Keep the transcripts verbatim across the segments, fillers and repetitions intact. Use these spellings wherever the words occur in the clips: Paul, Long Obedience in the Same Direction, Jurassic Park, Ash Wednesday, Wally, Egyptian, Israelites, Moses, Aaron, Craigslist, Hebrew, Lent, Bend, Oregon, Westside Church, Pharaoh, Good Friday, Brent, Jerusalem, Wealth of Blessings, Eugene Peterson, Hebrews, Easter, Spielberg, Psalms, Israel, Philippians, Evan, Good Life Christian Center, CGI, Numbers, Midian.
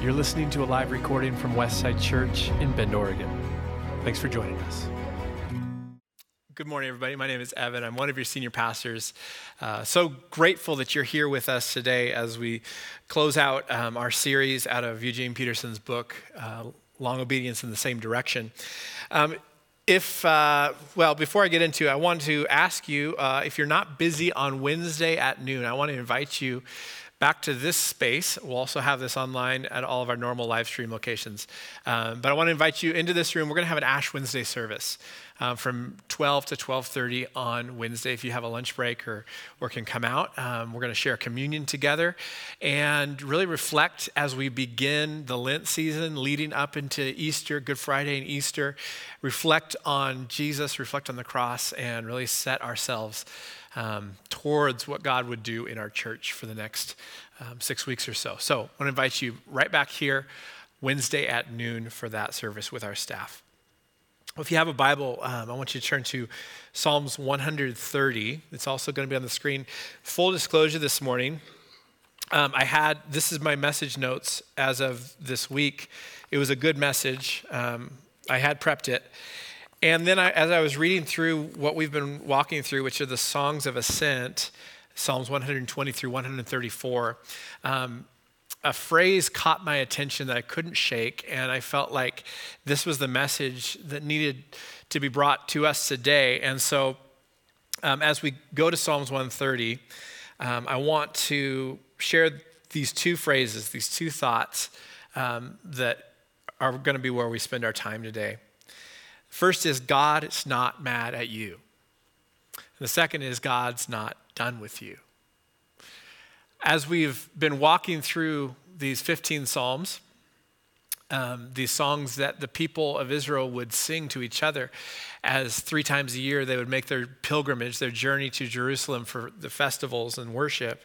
You're listening to a live recording from Westside Church in Bend, Oregon. Thanks for joining us. Good morning, everybody. My name is Evan. I'm one of your senior pastors. Uh, so grateful that you're here with us today as we close out um, our series out of Eugene Peterson's book, uh, Long Obedience in the Same Direction. Um, If, uh, well, before I get into it, I want to ask you, uh, if you're not busy on Wednesday at noon, I want to invite you back to this space. We'll also have this online at all of our normal live stream locations. Um, but I want to invite you into this room. We're going to have an Ash Wednesday service uh, from twelve to twelve thirty on Wednesday. If you have a lunch break or, or can come out, um, we're going to share communion together and really reflect as we begin the Lent season leading up into Easter, Good Friday and Easter. Reflect on Jesus, reflect on the cross, and really set ourselves um, towards what God would do in our church for the next um, six weeks or so. So I want to invite you right back here Wednesday at noon for that service with our staff. Well, if you have a Bible, um, I want you to turn to Psalms one hundred thirty. It's also going to be on the screen. Full disclosure this morning, um, I had, this is my message notes as of this week. It was a good message. Um, I had prepped it. And then I, as I was reading through what we've been walking through, which are the songs of ascent, Psalms one hundred twenty through one hundred thirty-four, um, a phrase caught my attention that I couldn't shake. And I felt like this was the message that needed to be brought to us today. And so um, as we go to Psalms one thirty, um, I want to share these two phrases, these two thoughts um, that are going to be where we spend our time today. First is, God is not mad at you. And the second is, God's not done with you. As we've been walking through these fifteen Psalms, um, these songs that the people of Israel would sing to each other, as three times a year they would make their pilgrimage, their journey to Jerusalem for the festivals and worship,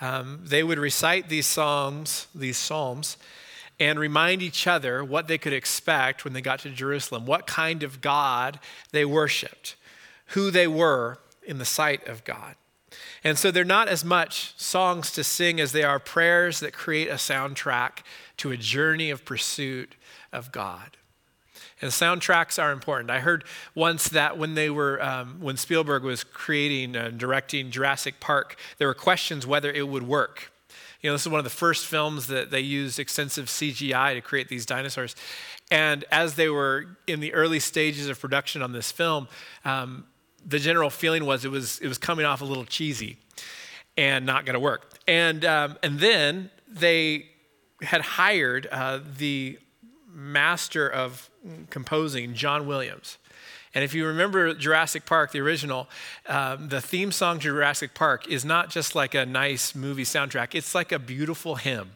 um, they would recite these psalms, these psalms, and remind each other what they could expect when they got to Jerusalem, what kind of God they worshiped, who they were in the sight of God. And so they're not as much songs to sing as they are prayers that create a soundtrack to a journey of pursuit of God. And soundtracks are important. I heard once that when they were, um, when Spielberg was creating and directing Jurassic Park, there were questions whether it would work. You know, this is one of the first films that they used extensive C G I to create these dinosaurs. And as they were in the early stages of production on this film, um, the general feeling was it was it was coming off a little cheesy and not going to work. And um, and then they had hired uh, the master of composing, John Williams. And if you remember Jurassic Park, the original, um, the theme song to Jurassic Park is not just like a nice movie soundtrack. It's like a beautiful hymn.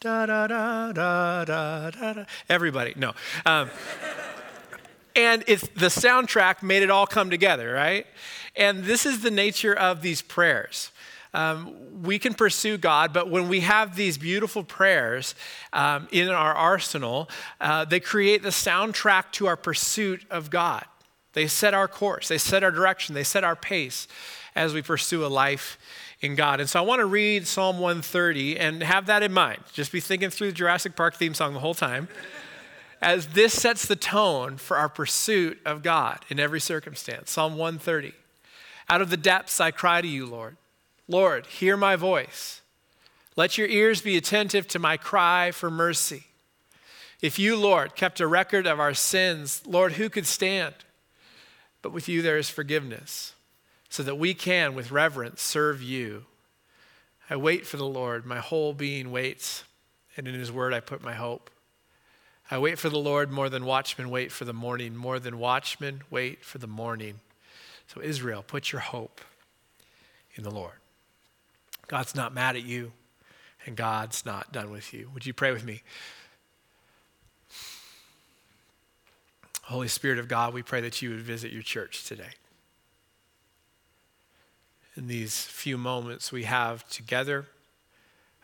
Da, da, da, da, da, da. Everybody, no. Um, and it's the soundtrack made it all come together, right? And this is the nature of these prayers. Um, we can pursue God, but when we have these beautiful prayers um, in our arsenal, uh, they create the soundtrack to our pursuit of God. They set our course, they set our direction, they set our pace as we pursue a life in God. And so I want to read Psalm one thirty and have that in mind. Just be thinking through the Jurassic Park theme song the whole time, as this sets the tone for our pursuit of God in every circumstance. Psalm one thirty, out of the depths I cry to you, Lord. Lord, hear my voice. Let your ears be attentive to my cry for mercy. If you, Lord, kept a record of our sins, Lord, who could stand? But with you there is forgiveness, so that we can, with reverence, serve you. I wait for the Lord. My whole being waits, and in his word I put my hope. I wait for the Lord more than watchmen wait for the morning, more than watchmen wait for the morning. So Israel, put your hope in the Lord. God's not mad at you, and God's not done with you. Would you pray with me? Holy Spirit of God, we pray that you would visit your church today. In these few moments we have together,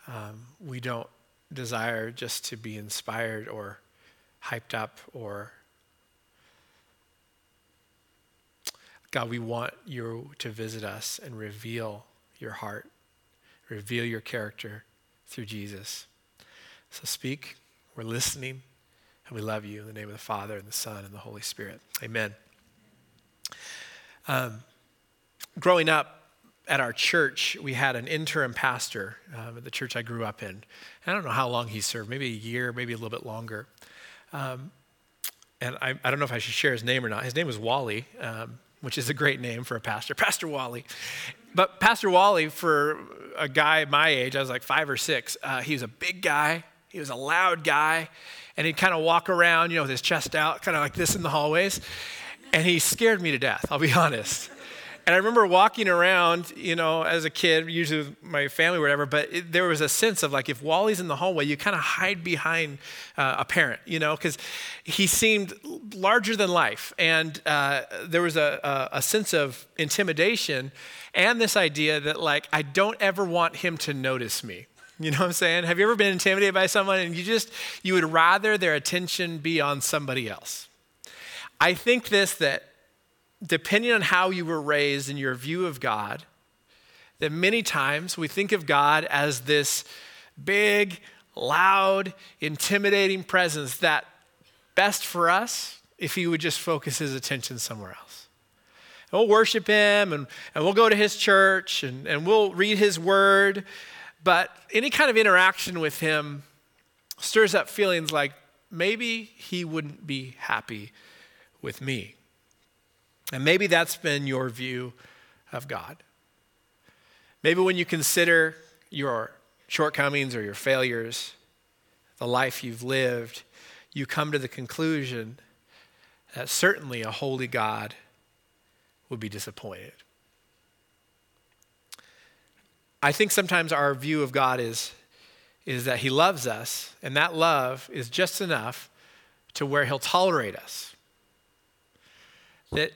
um, we don't desire just to be inspired or hyped up or, God, we want you to visit us and reveal your heart, reveal your character through Jesus. So speak. We're listening. And we love you in the name of the Father and the Son and the Holy Spirit. Amen. Um, growing up at our church, we had an interim pastor um, at the church I grew up in. I don't know how long he served, maybe a year, maybe a little bit longer. Um, and I, I don't know if I should share his name or not. His name was Wally, um, which is a great name for a pastor, Pastor Wally. But Pastor Wally, for a guy my age, I was like five or six, uh, he was a big guy. He was a loud guy. And he'd kind of walk around, you know, with his chest out, kind of like this in the hallways. And he scared me to death, I'll be honest. And I remember walking around, you know, as a kid, usually with my family or whatever, but it, there was a sense of like, if Wally's in the hallway, you kind of hide behind uh, a parent, you know, because he seemed larger than life. And uh, there was a, a, a sense of intimidation and this idea that like, I don't ever want him to notice me. You know what I'm saying? Have you ever been intimidated by someone and you just, you would rather their attention be on somebody else? I think this, that depending on how you were raised and your view of God, that many times we think of God as this big, loud, intimidating presence that best for us if he would just focus his attention somewhere else. And we'll worship him and, and we'll go to his church and, and we'll read his word. But any kind of interaction with him stirs up feelings like maybe he wouldn't be happy with me. And maybe that's been your view of God. Maybe when you consider your shortcomings or your failures, the life you've lived, you come to the conclusion that certainly a holy God would be disappointed. I think sometimes our view of God is, is that he loves us, and that love is just enough to where he'll tolerate us. That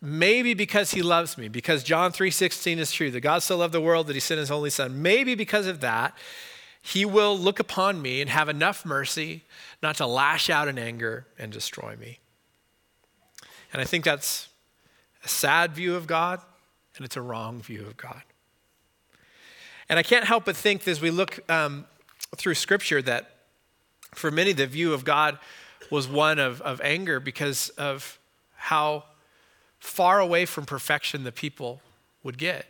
maybe because he loves me, because John three sixteen is true, that God so loved the world that he sent his only son, maybe because of that, he will look upon me and have enough mercy not to lash out in anger and destroy me. And I think that's a sad view of God, and it's a wrong view of God. And I can't help but think as we look um, through scripture that for many, the view of God was one of, of anger because of how far away from perfection the people would get.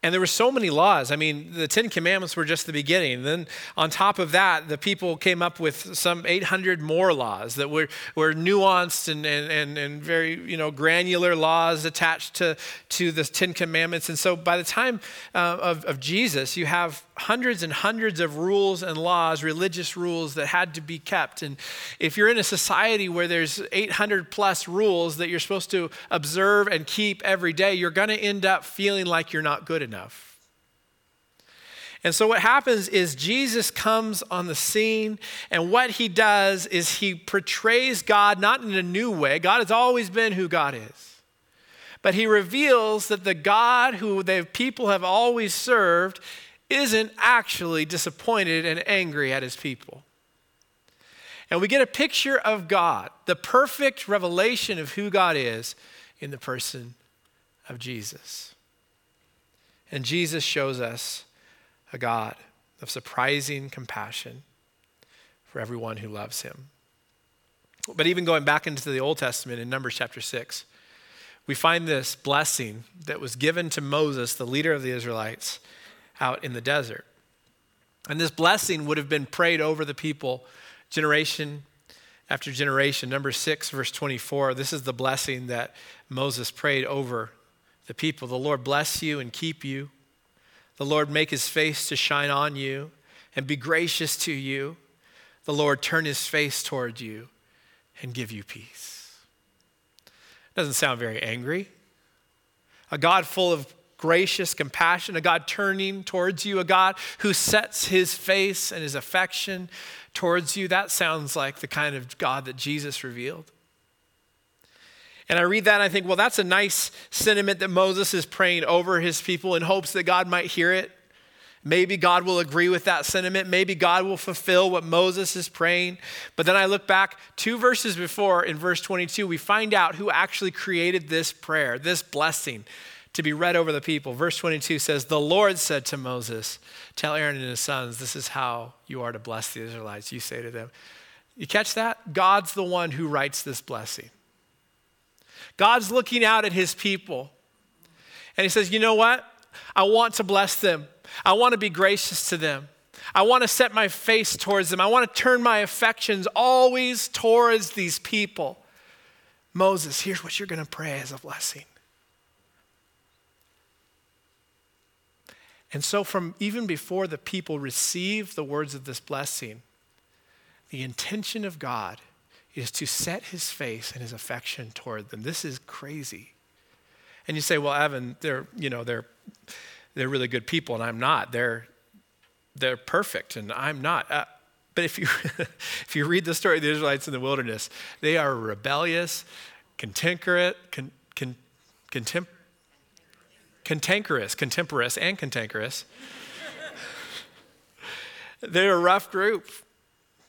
And there were so many laws. I mean, the Ten Commandments were just the beginning. Then on top of that, the people came up with some eight hundred more laws that were, were nuanced and, and, and, and very, you know, granular laws attached to, to the Ten Commandments. And so by the time uh, of, of Jesus, you have hundreds and hundreds of rules and laws, religious rules that had to be kept. And if you're in a society where there's eight hundred plus rules that you're supposed to observe and keep every day, you're going to end up feeling like you're not good enough. And so what happens is Jesus comes on the scene, and what he does is he portrays God not in a new way. God has always been who God is. But he reveals that the God who the people have always served isn't actually disappointed and angry at his people. And we get a picture of God, the perfect revelation of who God is in the person of Jesus. And Jesus shows us a God of surprising compassion for everyone who loves him. But even going back into the Old Testament in Numbers chapter six, we find this blessing that was given to Moses, the leader of the Israelites, out in the desert. And this blessing would have been prayed over the people generation after generation. Number six, verse twenty-four, this is the blessing that Moses prayed over the people. The Lord bless you and keep you. The Lord make his face to shine on you and be gracious to you. The Lord turn his face toward you and give you peace. Doesn't sound very angry. A God full of gracious compassion, a God turning towards you, a God who sets his face and his affection towards you. That sounds like the kind of God that Jesus revealed. And I read that and I think, well, that's a nice sentiment that Moses is praying over his people in hopes that God might hear it. Maybe God will agree with that sentiment. Maybe God will fulfill what Moses is praying. But then I look back two verses before in verse twenty-two, we find out who actually created this prayer, this blessing to be read over the people. Verse twenty-two says, the Lord said to Moses, tell Aaron and his sons, this is how you are to bless the Israelites. You say to them, you catch that? God's the one who writes this blessing. God's looking out at his people. And he says, you know what? I want to bless them. I want to be gracious to them. I want to set my face towards them. I want to turn my affections always towards these people. Moses, here's what you're going to pray as a blessing. And so from even before the people receive the words of this blessing, the intention of God is to set his face and his affection toward them. This is crazy. And you say, well, Evan, they're, you know, they're they're really good people and I'm not. They're they're perfect and I'm not. Uh, but if you if you read the story of the Israelites in the wilderness, they are rebellious, cantankerous, con, con, contem, cantankerous, contemporous and cantankerous. They're a rough group.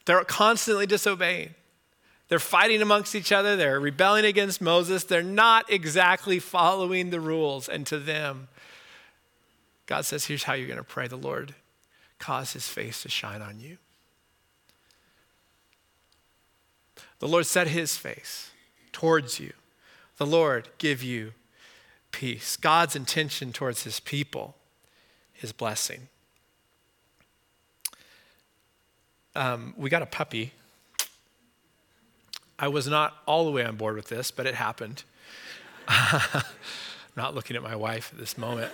They're constantly disobeying. They're fighting amongst each other. They're rebelling against Moses. They're not exactly following the rules. And to them, God says, here's how you're going to pray. The Lord cause his face to shine on you. The Lord set his face towards you. The Lord give you peace. God's intention towards his people, his blessing. Um, we got a puppy. I was not all the way on board with this, but it happened. Not looking at my wife at this moment.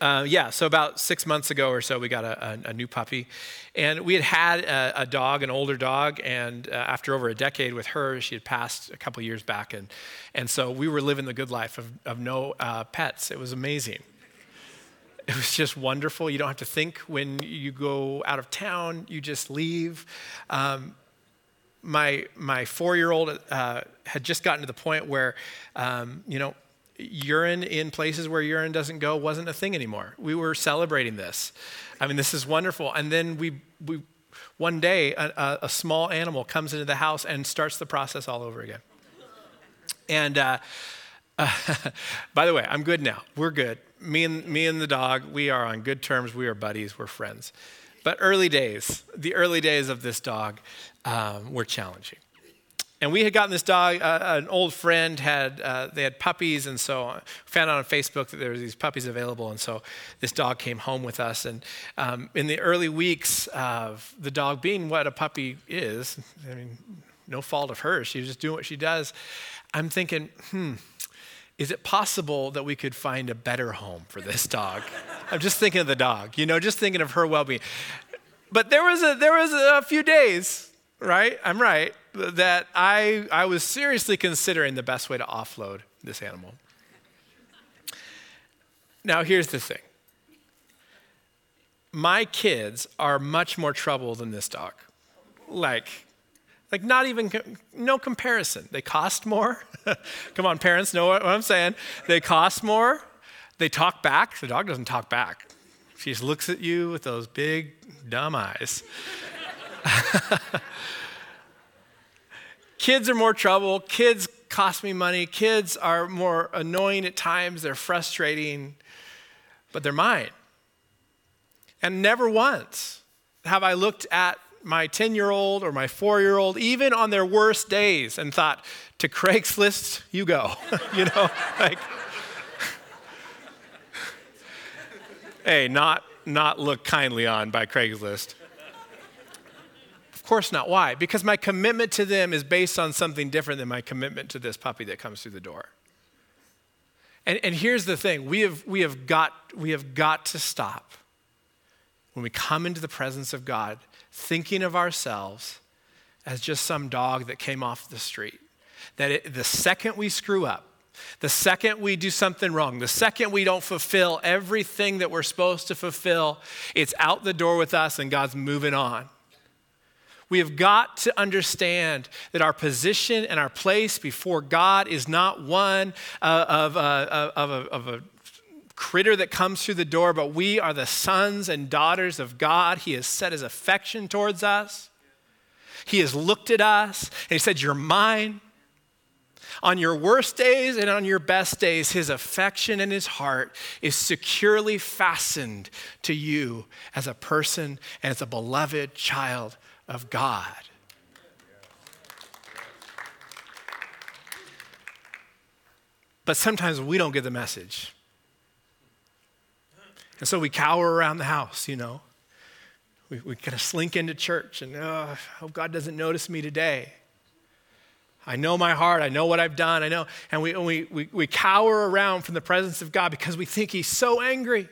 uh, yeah, so about six months ago or so, we got a, a, a new puppy. And we had had a, a dog, an older dog, and uh, after over a decade with her, she had passed a couple years back. And, and so we were living the good life of, of no uh, pets. It was amazing. It was just wonderful. You don't have to think when you go out of town, you just leave. Um, My my four-year-old uh, had just gotten to the point where, um, you know, urine in places where urine doesn't go wasn't a thing anymore. We were celebrating this. I mean, this is wonderful. And then we we one day a, a small animal comes into the house and starts the process all over again. And uh, uh, by the way, I'm good now. We're good. Me and me and the dog, we are on good terms. We are buddies. We're friends. But early days, the early days of this dog um, were challenging. And we had gotten this dog, uh, an old friend had, uh, they had puppies, and so I found out on Facebook that there were these puppies available, and so this dog came home with us. And um, in the early weeks of the dog being what a puppy is, I mean, no fault of hers, she was just doing what she does, I'm thinking, hmm, is it possible that we could find a better home for this dog? I'm just thinking of the dog, you know, just thinking of her well-being. But there was a there was a few days, right? I'm right, that I I was seriously considering the best way to offload this animal. Now, here's the thing. My kids are much more trouble than this dog. Like Like not even, no comparison. They cost more. Come on, parents, know what I'm saying. They cost more. They talk back. The dog doesn't talk back. She just looks at you with those big, dumb eyes. Kids are more trouble. Kids cost me money. Kids are more annoying at times. They're frustrating, but they're mine. And never once have I looked at my ten-year-old or my four-year-old, even on their worst days, and thought, to Craigslist, you go. You know, like, hey, not not looked kindly on by Craigslist. Of course not. Why? Because my commitment to them is based on something different than my commitment to this puppy that comes through the door. And and here's the thing: we have we have got we have got to stop when we come into the presence of God thinking of ourselves as just some dog that came off the street. That it, the second we screw up, the second we do something wrong, the second we don't fulfill everything that we're supposed to fulfill, it's out the door with us and God's moving on. We have got to understand that our position and our place before God is not one of, of, of, of, of, of a critter that comes through the door, but we are the sons and daughters of God. He has set his affection towards us. He has looked at us and he said, you're mine. On your worst days and on your best days, his affection and his heart is securely fastened to you as a person and as a beloved child of God. But sometimes we don't get the message. And so we cower around the house, you know. We, we kind of slink into church and, oh, I hope God doesn't notice me today. I know my heart. I know what I've done. I know. And we, we we we cower around from the presence of God because we think he's so angry.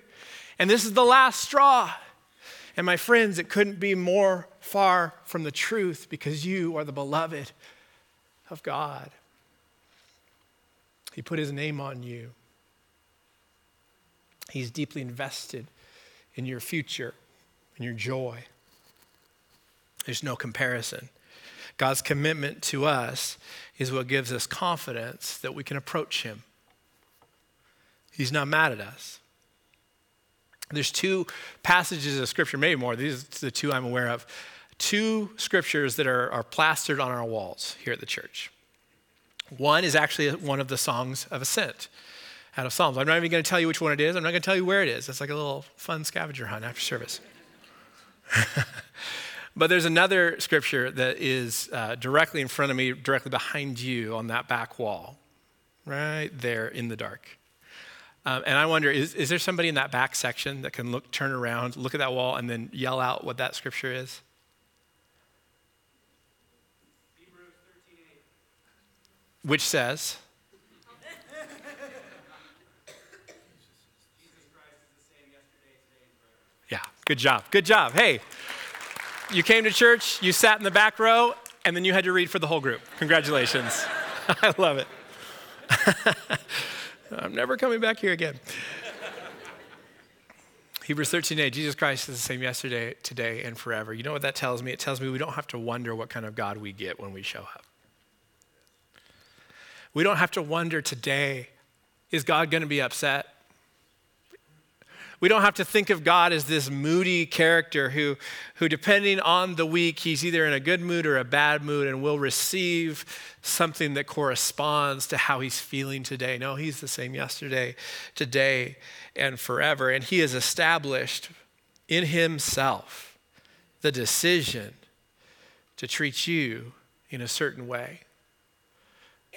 And this is the last straw. And my friends, it couldn't be more far from the truth because you are the beloved of God. He put his name on you. He's deeply invested in your future and your joy. There's no comparison. God's commitment to us is what gives us confidence that we can approach him. He's not mad at us. There's two passages of scripture, maybe more. These are the two I'm aware of. Two scriptures that are, are plastered on our walls here at the church. One is actually one of the songs of ascent out of Psalms. I'm not even going to tell you which one it is. I'm not going to tell you where it is. It's like a little fun scavenger hunt after service. But there's another scripture that is uh, directly in front of me, directly behind you on that back wall, right there in the dark. Um, and I wonder, is, is there somebody in that back section that can look, turn around, look at that wall, and then yell out what that scripture is? Hebrews thirteen eight. Which says? Jesus Christ is the same yesterday, today, and forever. Yeah, good job, good job. Hey. You came to church, you sat in the back row, and then you had to read for the whole group. Congratulations. I love it. I'm never coming back here again. Hebrews thirteen eight, Jesus Christ is the same yesterday, today, and forever. You know what that tells me? It tells me we don't have to wonder what kind of God we get when we show up. We don't have to wonder today, is God going to be upset? We don't have to think of God as this moody character who, who, depending on the week, he's either in a good mood or a bad mood and will receive something that corresponds to how he's feeling today. No, he's the same yesterday, today, and forever. And he has established in himself the decision to treat you in a certain way.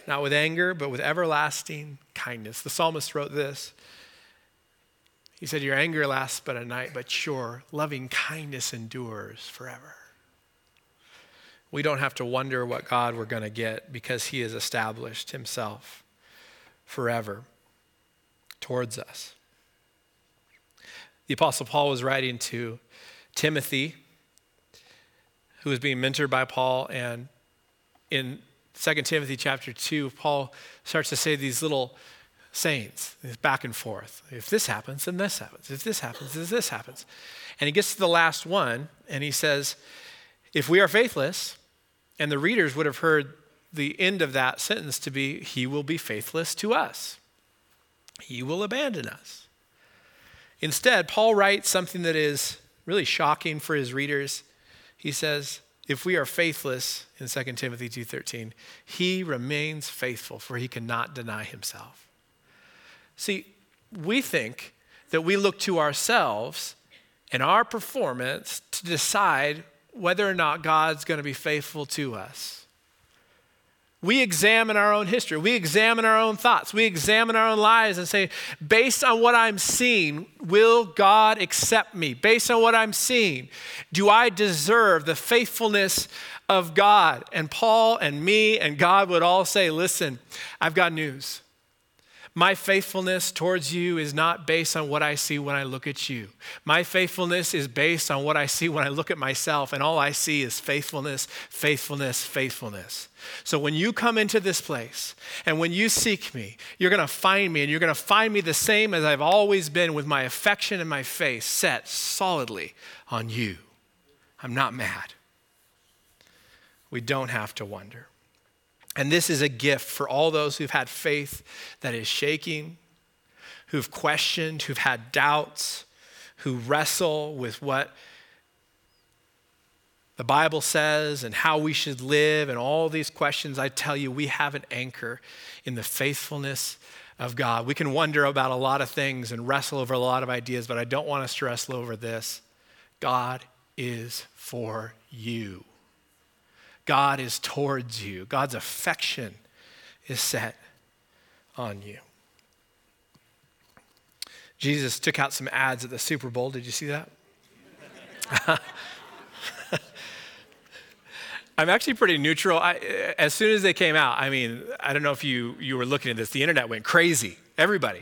Not with anger, but with everlasting kindness. The psalmist wrote this. He said, your anger lasts but a night, but your loving kindness endures forever. We don't have to wonder what God we're going to get because he has established himself forever towards us. The Apostle Paul was writing to Timothy, who was being mentored by Paul. And in Second Timothy chapter two, Paul starts to say these little sayings, back and forth. If this happens, then this happens. If this happens, then this happens. And he gets to the last one, and he says, if we are faithless, and the readers would have heard the end of that sentence to be, he will be faithless to us. He will abandon us. Instead, Paul writes something that is really shocking for his readers. He says, if we are faithless, in Second Timothy two thirteen, he remains faithful, for he cannot deny himself. See, we think that we look to ourselves and our performance to decide whether or not God's going to be faithful to us. We examine our own history. We examine our own thoughts. We examine our own lives and say, based on what I'm seeing, will God accept me? Based on what I'm seeing, do I deserve the faithfulness of God? And Paul and me and God would all say, listen, I've got news. My faithfulness towards you is not based on what I see when I look at you. My faithfulness is based on what I see when I look at myself, and all I see is faithfulness, faithfulness, faithfulness. So when you come into this place and when you seek me, you're going to find me, and you're going to find me the same as I've always been, with my affection and my face set solidly on you. I'm not mad. We don't have to wonder. And this is a gift for all those who've had faith that is shaking, who've questioned, who've had doubts, who wrestle with what the Bible says and how we should live and all these questions, I tell you, we have an anchor in the faithfulness of God. We can wonder about a lot of things and wrestle over a lot of ideas, but I don't want us to wrestle over this. God is for you. God is towards you. God's affection is set on you. Jesus took out some ads at the Super Bowl. Did you see that? I'm actually pretty neutral. I, as soon as they came out, I mean, I don't know if you, you were looking at this. The internet went crazy. Everybody,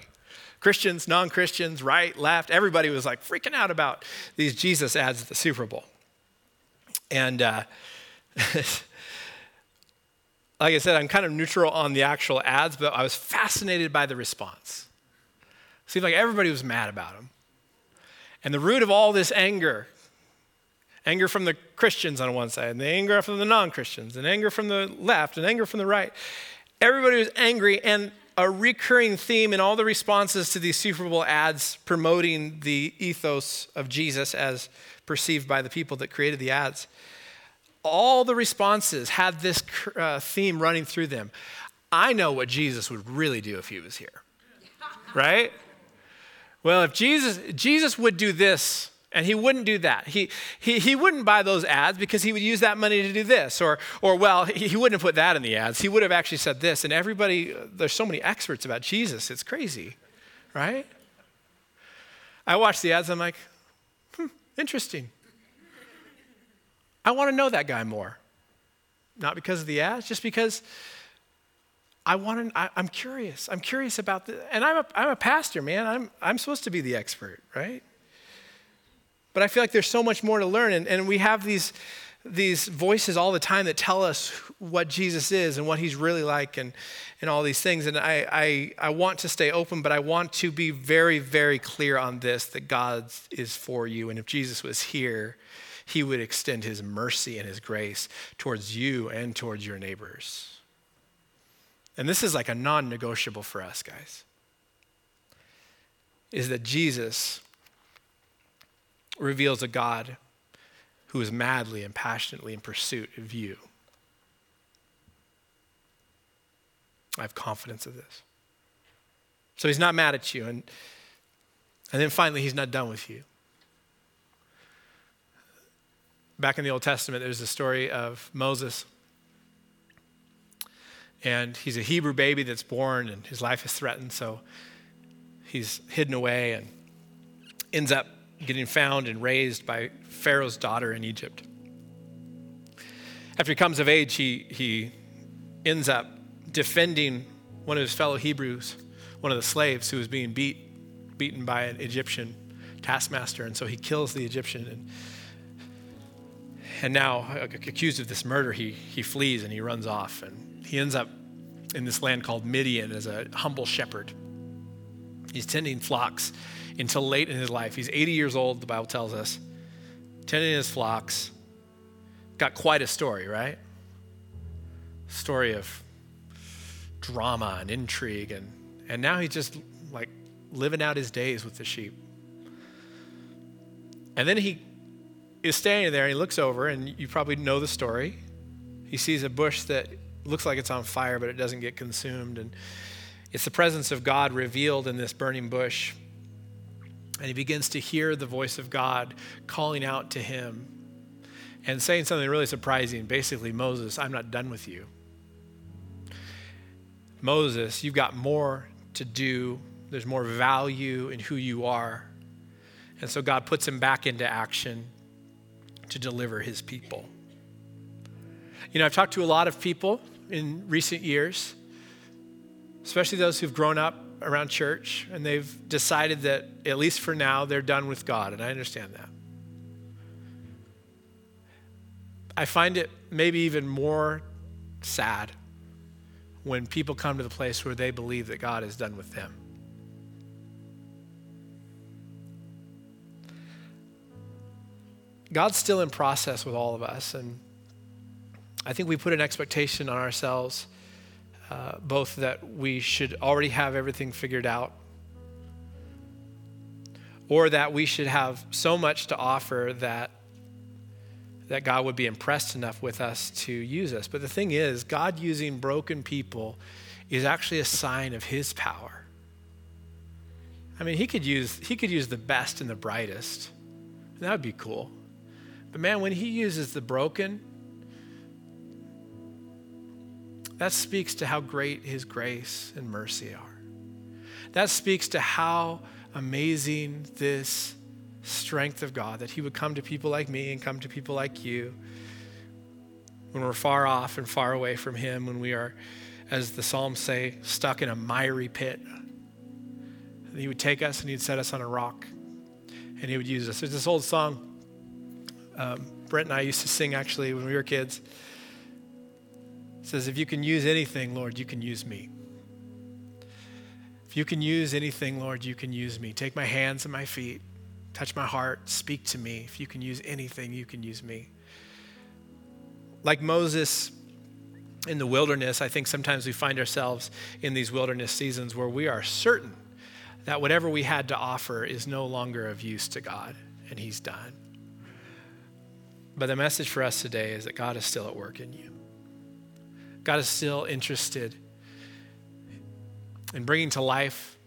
Christians, non-Christians, right, left, everybody was like freaking out about these Jesus ads at the Super Bowl. And uh, like I said, I'm kind of neutral on the actual ads, but I was fascinated by the response. It seemed like everybody was mad about them. And the root of all this anger Anger from the Christians on one side, and the anger from the non-Christians, and anger from the left, and anger from the right. Everybody was angry, and a recurring theme in all the responses to these Super Bowl ads promoting the ethos of Jesus as perceived by the people that created the ads. All the responses had this uh, theme running through them. I know what Jesus would really do if he was here, right? Well, if Jesus, Jesus would do this, and he wouldn't do that. He, he he wouldn't buy those ads because he would use that money to do this. Or, or well, he, he wouldn't have put that in the ads. He would have actually said this. And everybody, there's so many experts about Jesus. It's crazy, right? I watch the ads. I'm like, hmm, interesting. I want to know that guy more. Not because of the ads, just because I want to, I, I'm curious. I'm curious about this. And I'm a, I'm a pastor, man. I'm I'm supposed to be the expert, right? But I feel like there's so much more to learn. And, and we have these, these voices all the time that tell us what Jesus is and what he's really like and, and all these things. And I, I, I want to stay open, but I want to be very, very clear on this, that God is for you. And if Jesus was here, he would extend his mercy and his grace towards you and towards your neighbors. And this is like a non-negotiable for us, guys, is that Jesus reveals a God who is madly and passionately in pursuit of you. I have confidence of this. So he's not mad at you. And, and then finally, he's not done with you. Back in the Old Testament, there's the story of Moses. And he's a Hebrew baby that's born and his life is threatened. So he's hidden away and ends up getting found and raised by Pharaoh's daughter in Egypt. After he comes of age, he he ends up defending one of his fellow Hebrews, one of the slaves who was being beat, beaten by an Egyptian taskmaster. And so he kills the Egyptian. And, and now, accused of this murder, he he flees and he runs off. And he ends up in this land called Midian as a humble shepherd. He's tending flocks until late in his life. He's eighty years old, the Bible tells us, tending his flocks. Got quite a story, right? Story of drama and intrigue. And, and now he's just like living out his days with the sheep. And then he is standing there and he looks over, and you probably know the story. He sees a bush that looks like it's on fire, but it doesn't get consumed. And it's the presence of God revealed in this burning bush. And he begins to hear the voice of God calling out to him and saying something really surprising. Basically, Moses, I'm not done with you. Moses, you've got more to do. There's more value in who you are. And so God puts him back into action to deliver his people. You know, I've talked to a lot of people in recent years, especially those who've grown up around church, and they've decided that, at least for now, they're done with God, and I understand that. I find it maybe even more sad when people come to the place where they believe that God is done with them. God's still in process with all of us, and I think we put an expectation on ourselves, Uh, both that we should already have everything figured out, or that we should have so much to offer that that God would be impressed enough with us to use us. But the thing is, God using broken people is actually a sign of his power. I mean, he could use he could use the best and the brightest, and that would be cool. But man, when he uses the broken, that speaks to how great his grace and mercy are. That speaks to how amazing this strength of God, that he would come to people like me and come to people like you when we're far off and far away from him, when we are, as the Psalms say, stuck in a miry pit. And he would take us and he'd set us on a rock and he would use us. There's this old song um, Brent and I used to sing actually when we were kids. It says, if you can use anything, Lord, you can use me. If you can use anything, Lord, you can use me. Take my hands and my feet. Touch my heart, speak to me. If you can use anything, you can use me. Like Moses in the wilderness, I think sometimes we find ourselves in these wilderness seasons where we are certain that whatever we had to offer is no longer of use to God, and he's done. But the message for us today is that God is still at work in you. God is still interested in bringing to life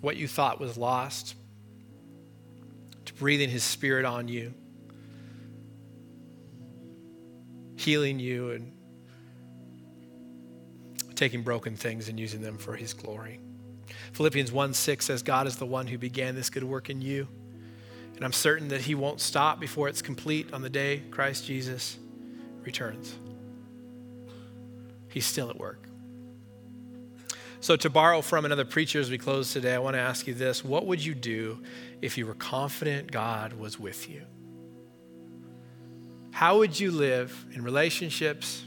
what you thought was lost, breathing his spirit on you, healing you, and taking broken things and using them for his glory. Philippians one six says, God is the one who began this good work in you. And I'm certain that he won't stop before it's complete on the day Christ Jesus returns. He's still at work. So to borrow from another preacher as we close today, I want to ask you this. What would you do if you were confident God was with you? How would you live in relationships,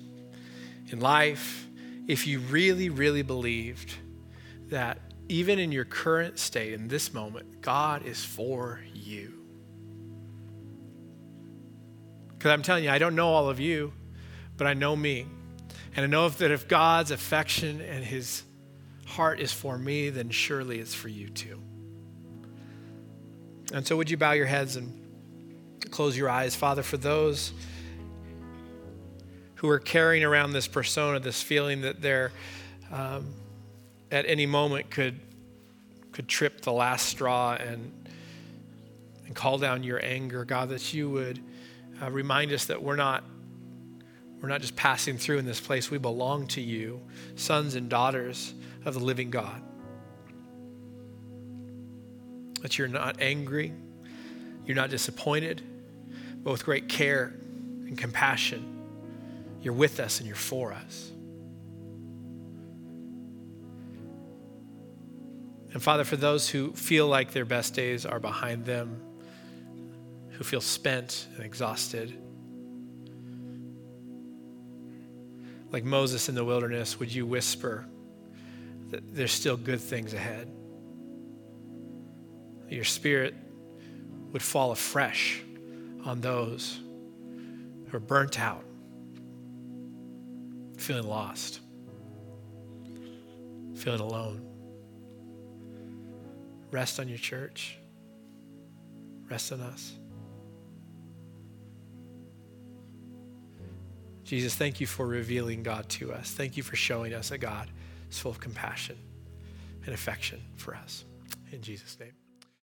in life, if you really, really believed that even in your current state, in this moment, God is for you? Because I'm telling you, I don't know all of you, but I know me. And I know that if God's affection and his heart is for me, then surely it's for you too. And so would you bow your heads and close your eyes? Father, for those who are carrying around this persona, this feeling that they're um, at any moment could could trip the last straw and and call down your anger, God, that you would uh, remind us that we're not we're not just passing through in this place. We belong to you, sons and daughters of the living God. That you're not angry, you're not disappointed, but with great care and compassion, you're with us and you're for us. And Father, for those who feel like their best days are behind them, who feel spent and exhausted, like Moses in the wilderness, would you whisper that there's still good things ahead? That your spirit would fall afresh on those who are burnt out, feeling lost, feeling alone. Rest on your church. Rest on us. Jesus, thank you for revealing God to us. Thank you for showing us a God is full of compassion and affection for us. In Jesus' name.